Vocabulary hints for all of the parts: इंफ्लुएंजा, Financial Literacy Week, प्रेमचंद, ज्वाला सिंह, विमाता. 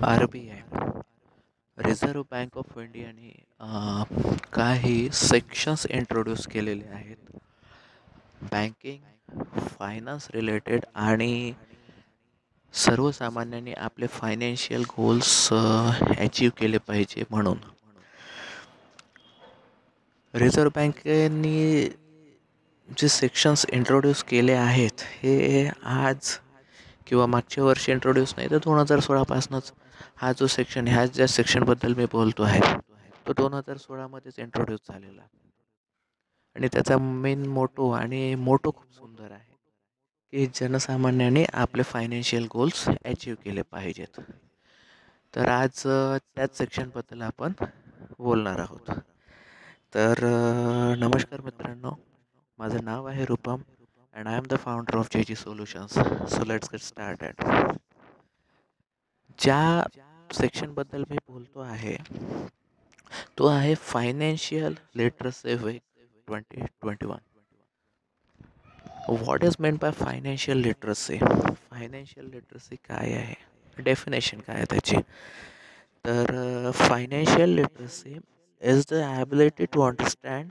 RBI, reserve bank of इंडियाने काही sections introduce केलेले आहेत बँकिंग, फायनान्स रिलेटेड आणि सर्वसामान्यांनी आपले फायनान्शियल गोल्स अचीव केले पाहिजे म्हणून. रिझर्व्ह बँकेने जे सेक्शन्स इंट्रोड्यूस केले आहेत हे आज किंवा मागच्या वर्षी इंट्रोड्यूस नाही तर 2016पासूनच हा जो सेक्शन ह्या ज्या सेक्शनबद्दल मी बोलतो आहे तो 2016मध्येच इंट्रोड्यूस झालेला आणि त्याचा मेन मोटो आणि मोटो खूप सुंदर आहे की जनसामान्यांनी आपले फायनान्शियल गोल्स अचीव केले पाहिजेत. तर आज त्याच सेक्शनबद्दल आपण बोलणार आहोत. तर नमस्कार मित्रांनो, माझं नाव आहे रूपम and I am the founder of JG Solutions. So let's get started. ज्या सेक्शनबद्दल मी बोलतो आहे तो आहे financial literacy week 2021. What is meant by financial literacy? Financial literacy काय आहे, डेफिनेशन काय आहे त्याची? तर financial literacy is the ability to understand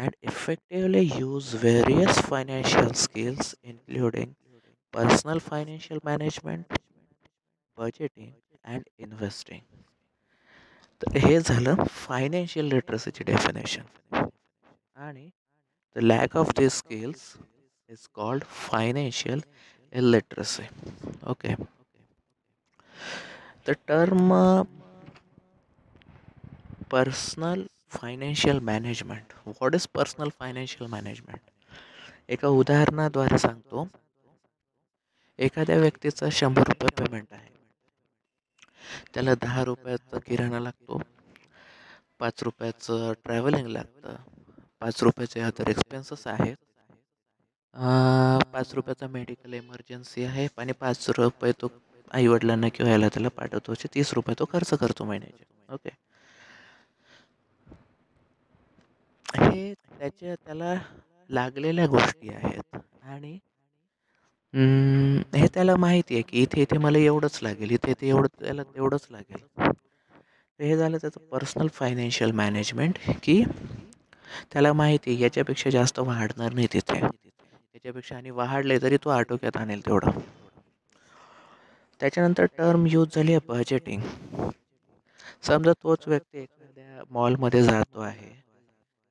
and effectively use various financial skills including personal financial management, budgeting and investing. तर हे झालं financial लिटरसीची डेफिनेशन. आणि the lack of this skills is called financial illiteracy. Okay, the term personal financial management. What is personal financial management? एका उदाहरणाद्वारे सांगतो. एखाद्या व्यक्तीचं 100 रुपये पेमेंट आहे, त्याला 10 रुपयाचा किराणा लागतो, 5 रुपयाचं ट्रॅव्हलिंग लागतं, 5 रुपयाचे अदर एक्सपेन्सेस आहेत, 5 रुपयाचा मेडिकल इमर्जन्सी आहे आणि 5 रुपये तो आईवडिलांना किंवा याला त्याला पाठवतो, असे 30 रुपये तो खर्च करतो महिन्याचे. ओके, हे त्याला लागलेल्या गोष्टी आहेत आणि हे त्याला माहिती आहे की इथे मला एवढंच लागेल, इथे एवढं त्याला तेवढंच लागेल. हे झालं त्याचं पर्सनल फायनान्शियल मॅनेजमेंट की त्याला माहिती आहे याच्यापेक्षा जास्त वाढणार नाही तिथे, याच्यापेक्षा आणि वाढले तरी तो आटोक्यात आणेल तेवढं. त्याच्यानंतर टर्म यूज झाली आहे बजेटिंग. समजा तोच व्यक्ती एखाद्या मॉलमध्ये जातो आहे,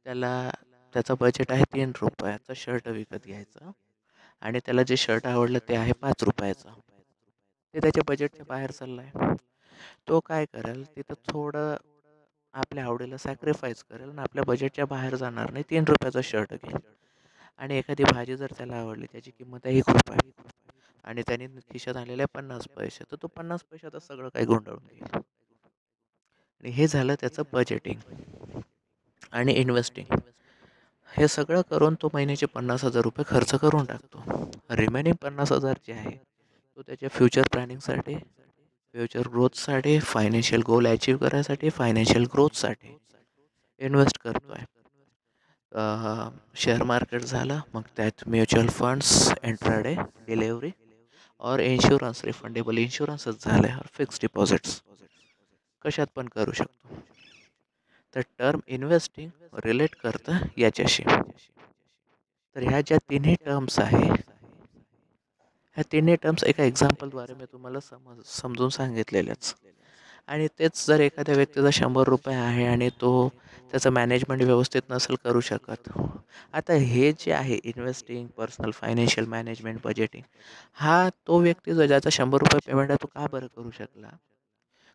त्याला त्याचं बजेट आहे 3 रुपयाचा शर्ट विकत घ्यायचा आणि त्याला जे शर्ट आवडलं ते आहे 5 रुपयाचं, ते त्याच्या बजेटच्या बाहेर चाललं आहे. तो काय करेल, तिथं थोडं आपल्या आवडीला सॅक्रिफाईस करेल आणि आपल्या बजेटच्या बाहेर जाणार नाही, 3 रुपयाचा शर्ट घेईल. आणि एखादी भाजी जर त्याला आवडली, त्याची किंमत आहे 1 रुपया आणि त्याने खिशात आणलेले 50 पैसे, तर तो 50 पैशातच सगळं काही गोंधळून घेईल. आणि हे झालं त्याचं बजेटिंग. आणि इन्व्हेस्टिंग, हे सगळं करून तो महिन्याचे 50,000 रुपये खर्च करून टाकतो. रिमेनिंग 50,000 जे आहे तो त्याच्या फ्युचर प्लॅनिंगसाठी, फ्युचर ग्रोथसाठी, फायनान्शियल गोल अचीव करायसाठी, फायनान्शियल ग्रोथसाठी इन्व्हेस्ट करतो आहे. शेअर मार्केट झालं, मग त्यात म्युच्युअल फंड्स, इंट्राडे, डिलेवरी और इन्शुरन्स, रिफंडेबल इन्शुरन्सच झालं आहे, फिक्स्ड डिपॉझिट्स कशात पण करू शकतो. तर टर्म इन्व्हेस्टिंग रिलेट करतं याच्याशी. तर ह्या ज्या तिन्ही टर्म्स आहे, ह्या तिन्ही टर्म्स एका एक्झाम्पलद्वारे मी तुम्हाला समजून सांगितलेल्याच. आणि तेच जर एखाद्या व्यक्तीचा 100 रुपये आहे आणि तो त्याचं मॅनेजमेंट व्यवस्थित नसेल करू शकत. आता हे जे आहे investing, personal financial management, budgeting, हा तो व्यक्ती जर ज्याचा 100 रुपये पेमेंट आहे तो का बरं करू शकला?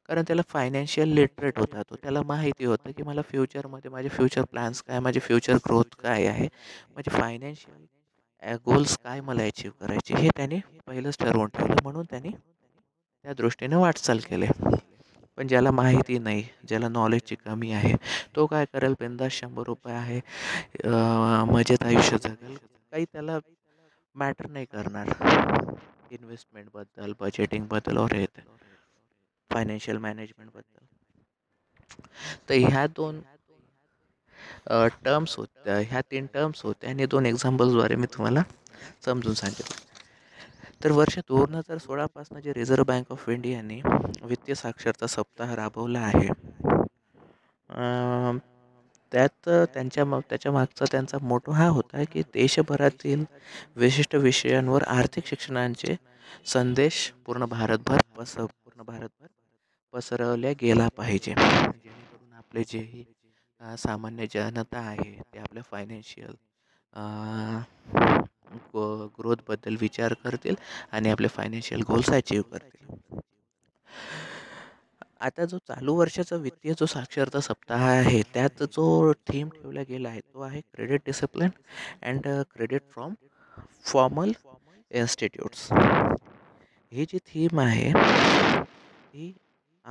कारण त्याला फायनान्शियल लिटरेट होता तो. त्याला माहिती होतं की मला फ्युचरमध्ये माझे फ्युचर प्लॅन्स काय, माझे फ्युचर ग्रोथ काय आहे, माझे फायनान्शियल गोल्स काय मला अचीव करायचे, हे त्याने पहिलंच ठरवून ठेवलं, म्हणून त्याने त्या दृष्टीने वाटचाल केले. पण ज्याला माहिती नाही, ज्याला नॉलेजची कमी आहे, तो काय करेल, बिंदास 100 रुपये आहे, मजेत आयुष्य जगेल, काही त्याला मॅटर नाही करणार इन्व्हेस्टमेंटबद्दल, बजेटिंगबद्दल और हे फायनान्शियल मॅनेजमेंटबद्दल. तर ह्या दोन टर्म्स होत्या, ह्या 3 टर्म्स होत्या आणि 2 एक्झाम्पल्सद्वारे मी तुम्हाला समजून सांगितलं. तर वर्ष 2016पासून जे रिझर्व्ह बँक ऑफ इंडियाने वित्तीय साक्षरता सप्ताह राबवला आहे, त्यात त्याच्या मागचा त्यांचा मोटो हा होता की देशभरातील विशिष्ट विषयांवर आर्थिक शिक्षणाचे संदेश पूर्ण भारतभर पसरवल्या गेला पाहिजे, जेणेकरून आपले जेही सामान्य जनता आहे ते आपल्या फायनान्शियल ग्रोथबद्दल विचार करतील आणि आपले फायनान्शियल गोल्स अचीव करतील. आता जो चालू वर्षाचा वित्तीय जो साक्षरता सप्ताह आहे त्यात जो थीम ठेवला गेला आहे तो आहे credit discipline and credit from formal institutes. ही जी थीम आहे ही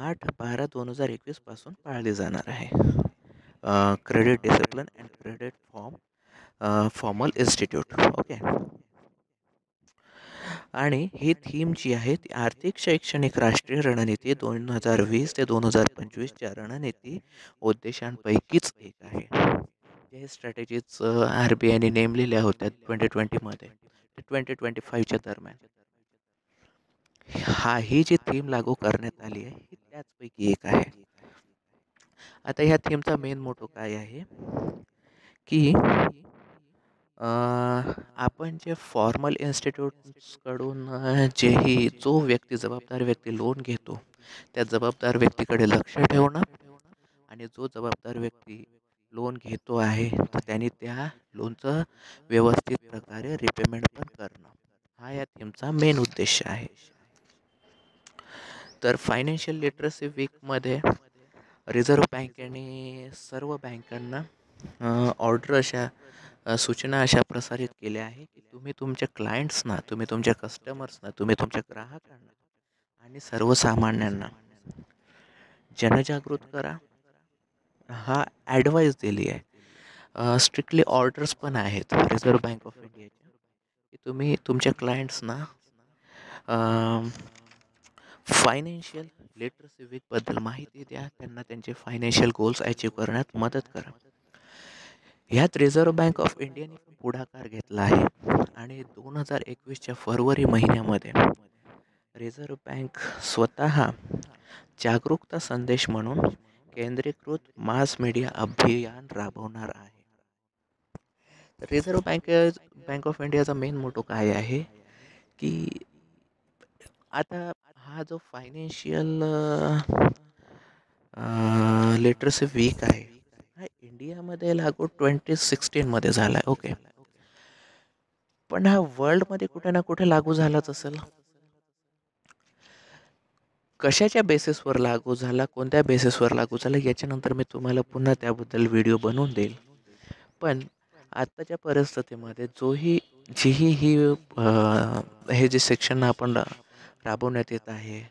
8-12-2021 पासून पाळली जाणार आहे. Credit discipline and credit formal institute. Okay, आणि ही थीम जी आहे ती आर्थिक शैक्षणिक राष्ट्रीय रणनीती 2020 ते 2025 च्या रणनीती उद्देशांपैकीच एक आहे. हे स्ट्रॅटेजीज RBI नेमलेल्या होत्या 2020 मध्ये ते 2025 दरम्यान. ही जी थीम लागू करण्यात आली आहे ही त्याचपैकी एक आहे. आता ह्या थीमचा मेन मोटो काय आहे की आपण जे फॉर्मल इन्स्टिट्यूटकडून जेही जबाबदार व्यक्ती लोन घेतो त्या जबाबदार व्यक्तीकडे लक्ष ठेवणं, आणि जो जबाबदार व्यक्ती लोन घेतो आहे तर त्यांनी त्या लोनचं व्यवस्थित प्रकारे रिपेमेंट पण करणं हा या थीमचा मेन उद्देश आहे. तर फायनान्शियल लिटरसी वीकमध्ये रिझर्व्ह बँकेने सर्व बँकांना सूचना अशा प्रसारित केल्या आहे की तुम्ही तुमच्या क्लायंट्सना, तुम्ही तुमच्या कस्टमर्सना, तुम्ही तुमच्या ग्राहकांना आणि सर्वसामान्यांना जनजागृत करा हा ॲडवाईस दिली आहे. स्ट्रिक्टली ऑर्डर्स पण आहेत रिझर्व्ह बँक ऑफ इंडियाच्या की तुम्ही तुमच्या क्लायंट्सना फायनान्शियल लिटरसी वीकबद्दल माहिती द्या, त्यांना त्यांचे फायनान्शियल गोल्स अचीव करण्यात मदत करा. ह्यात रिझर्व्ह बँक ऑफ इंडियाने पुढाकार घेतला आहे आणि 2021च्या फरवरी महिन्यामध्ये रिझर्व्ह बँक स्वतः जागरूकता संदेश म्हणून केंद्रीकृत मास मीडिया अभियान राबवणार आहे. रिझर्व्ह बँक ऑफ इंडियाचा मेन मोटो काय आहे की आता हा जो फायनान्शियल लिटरसी वीक आहे इंडियामध्ये लागू 2016 मध्ये झाला आहे. ओके, पण हा वर्ल्डमध्ये कुठे ना कुठे लागू झालाच असेल. कशाच्या बेसिसवर लागू झाला, कोणत्या बेसिसवर लागू झाला याच्यानंतर मी तुम्हाला पुन्हा त्याबद्दल व्हिडिओ बनवून देईल. पण आत्ताच्या परिस्थितीमध्ये हे जे सेक्शन आपण राबवण्यात येत आहे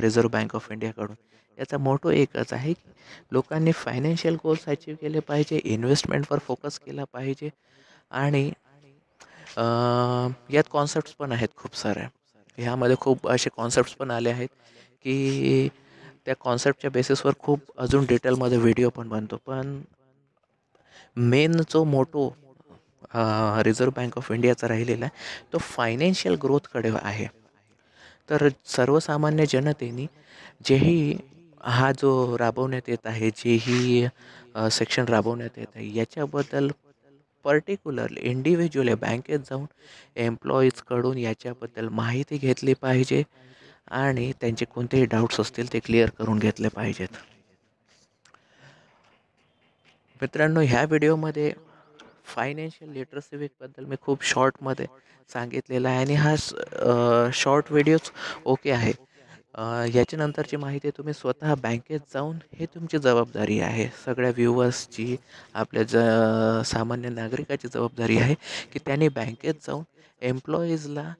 रिझर्व्ह बँक ऑफ इंडियाकडून याचा मोठं एकच आहे की लोकांनी फायनान्शियल गोल्स अचीव केले पाहिजे, इन्व्हेस्टमेंटवर फोकस केला पाहिजे. आणि यात कॉन्सेप्ट्स पण आहेत खूप साऱ्या, ह्यामध्ये खूप असे कॉन्सेप्ट्स पण आले आहेत की त्या कॉन्सेप्टच्या बेसिसवर खूप अजून डिटेलमध्ये व्हिडिओ पण बनतो. पण मेन जो मोटो रिझर्व्ह बँक ऑफ इंडियाचा राहिलेला आहे तो फायनान्शियल ग्रोथकडे आहे. तर सर्वसामान्य जनतेने जेही हा जो राबवण्यात येत आहे, जेही सेक्शन राबवण्यात येत आहे याच्याबद्दल पर्टिक्युलरली इंडिव्हिज्युअली बँकेत जाऊन एम्प्लॉईजकडून याच्याबद्दल माहिती घेतली पाहिजे आणि त्यांचे कोणतेही डाऊट्स असतील ते क्लिअर करून घेतले पाहिजेत. मित्रांनो, ह्या व्हिडिओमध्ये फायनान्शियल लिटरसी वीकबद्दल मी खूप शॉर्टमध्ये सांगितलेला आहे आणि हा शॉर्ट व्हिडिओच ओके आहे. याच्यानंतरची माहिती तुम्ही स्वतः बँकेत जाऊन, हे तुमची जबाबदारी आहे, सगळ्या व्ह्युअर्सची, आपल्या सामान्य नागरिकाची जबाबदारी आहे की त्यांनी बँकेत जाऊन एम्प्लॉईजला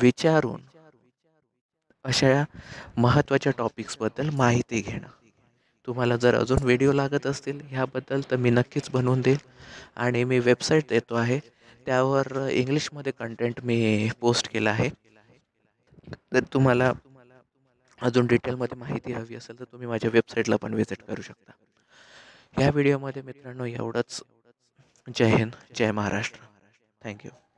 विचारून अशा महत्त्वाच्या टॉपिक्सबद्दल माहिती घेणं. तुम्हाला जर अजून व्हिडिओ लागत असतील ह्याबद्दल तर मी नक्कीच बनवून देईल. आणि मी वेबसाईट देतो आहे त्यावर इंग्लिशमध्ये कंटेंट मी पोस्ट केला आहे. तर तुम्हाला अजून डिटेलमध्ये माहिती हवी असेल तर तुम्ही माझ्या वेबसाईटला पण व्हिजिट करू शकता. ह्या व्हिडिओमध्ये मित्रांनो एवढंच. जय हिंद, जय महाराष्ट्र. थँक्यू.